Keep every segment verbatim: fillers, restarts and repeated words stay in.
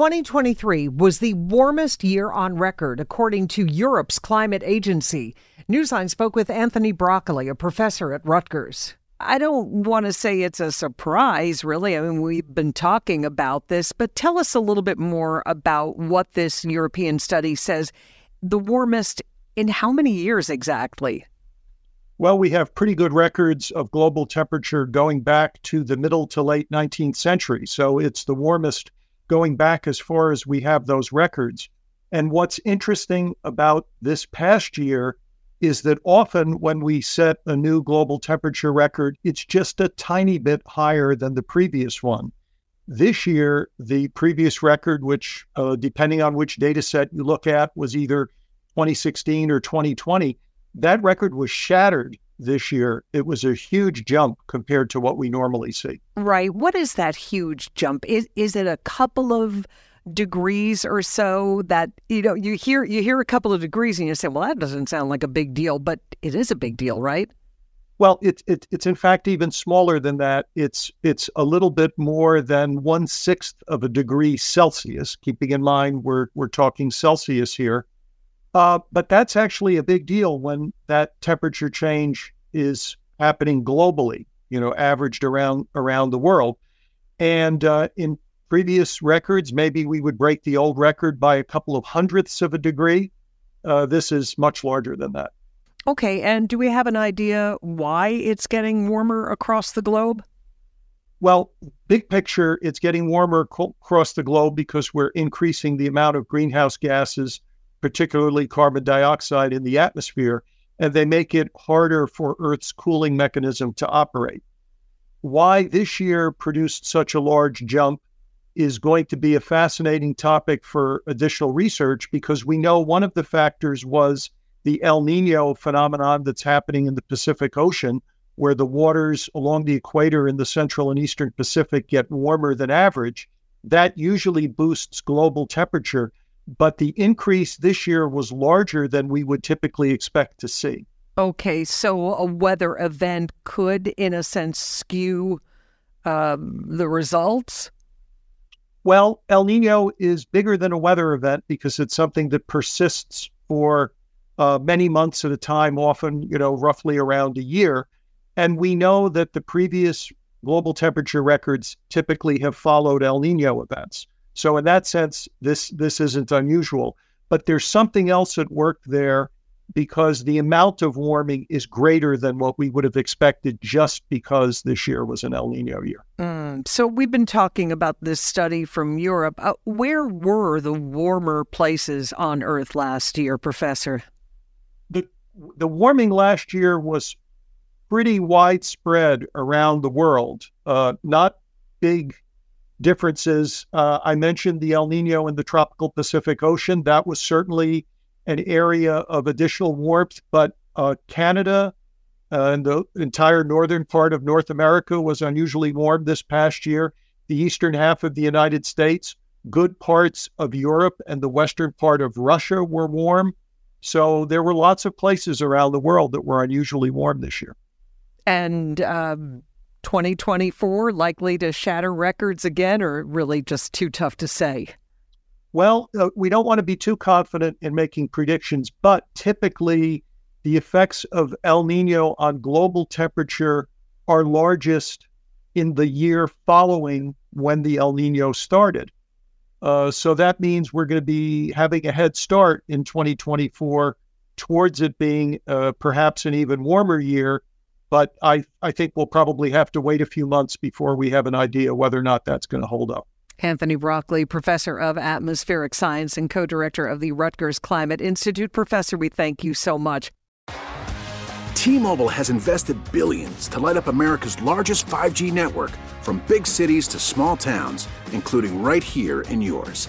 twenty twenty-three was the warmest year on record, according to Europe's climate agency. Newsline spoke with Anthony Broccoli, a professor at Rutgers. I don't want to say it's a surprise, really. I mean, we've been talking about this, but tell us a little bit more about what this European study says. The warmest in how many years exactly? Well, we have pretty good records of global temperature going back to the middle to late nineteenth century. So it's the warmest going back as far as we have those records. And what's interesting about this past year is that often when we set a new global temperature record, it's just a tiny bit higher than the previous one. This year, the previous record, which uh, depending on which data set you look at, was either twenty sixteen or twenty twenty, that record was shattered this year. It was a huge jump compared to what we normally see. Right. What is that huge jump? Is is it a couple of degrees or so that, you know, you hear you hear a couple of degrees and you say, well, that doesn't sound like a big deal, but it is a big deal, right? Well, it's it, it's in fact even smaller than that. It's it's a little bit more than one sixth of a degree Celsius. Keeping in mind we're we're talking Celsius here. Uh, but that's actually a big deal when that temperature change is happening globally, you know, averaged around around the world. And uh, in previous records, maybe we would break the old record by a couple of hundredths of a degree. Uh, this is much larger than that. Okay. And do we have an idea why it's getting warmer across the globe? Well, big picture, it's getting warmer co- across the globe because we're increasing the amount of greenhouse gases, particularly carbon dioxide, in the atmosphere, and they make it harder for Earth's cooling mechanism to operate. Why this year produced such a large jump is going to be a fascinating topic for additional research, because we know one of the factors was the El Niño phenomenon that's happening in the Pacific Ocean, where the waters along the equator in the central and eastern Pacific get warmer than average. That usually boosts global temperature, but the increase this year was larger than we would typically expect to see. Okay, so a weather event could, in a sense, skew um, the results? Well, El Niño is bigger than a weather event because it's something that persists for uh, many months at a time, often, you know, roughly around a year. And we know that the previous global temperature records typically have followed El Niño events. So in that sense, this this isn't unusual. But there's something else at work there, because the amount of warming is greater than what we would have expected just because this year was an El Niño year. Mm, so we've been talking about this study from Europe. Uh, where were the warmer places on Earth last year, Professor? The, the warming last year was pretty widespread around the world, uh, not big differences. Uh, I mentioned the El Niño in the tropical Pacific Ocean. That was certainly an area of additional warmth, but uh, Canada uh, and the entire northern part of North America was unusually warm this past year. The eastern half of the United States, good parts of Europe, and the western part of Russia were warm. So there were lots of places around the world that were unusually warm this year. And um... twenty twenty-four likely to shatter records again, or really just too tough to say? Well, uh, we don't want to be too confident in making predictions, but typically the effects of El Niño on global temperature are largest in the year following when the El Niño started. Uh, so that means we're going to be having a head start in twenty twenty-four towards it being uh, perhaps an even warmer year. But I, I think we'll probably have to wait a few months before we have an idea whether or not that's going to hold up. Anthony Broccoli, professor of atmospheric science and co-director of the Rutgers Climate Institute. Professor, we thank you so much. T-Mobile has invested billions to light up America's largest five G network, from big cities to small towns, including right here in yours.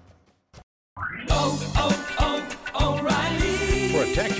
Protect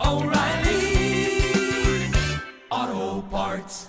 oh, oh, O'Reilly Auto Parts.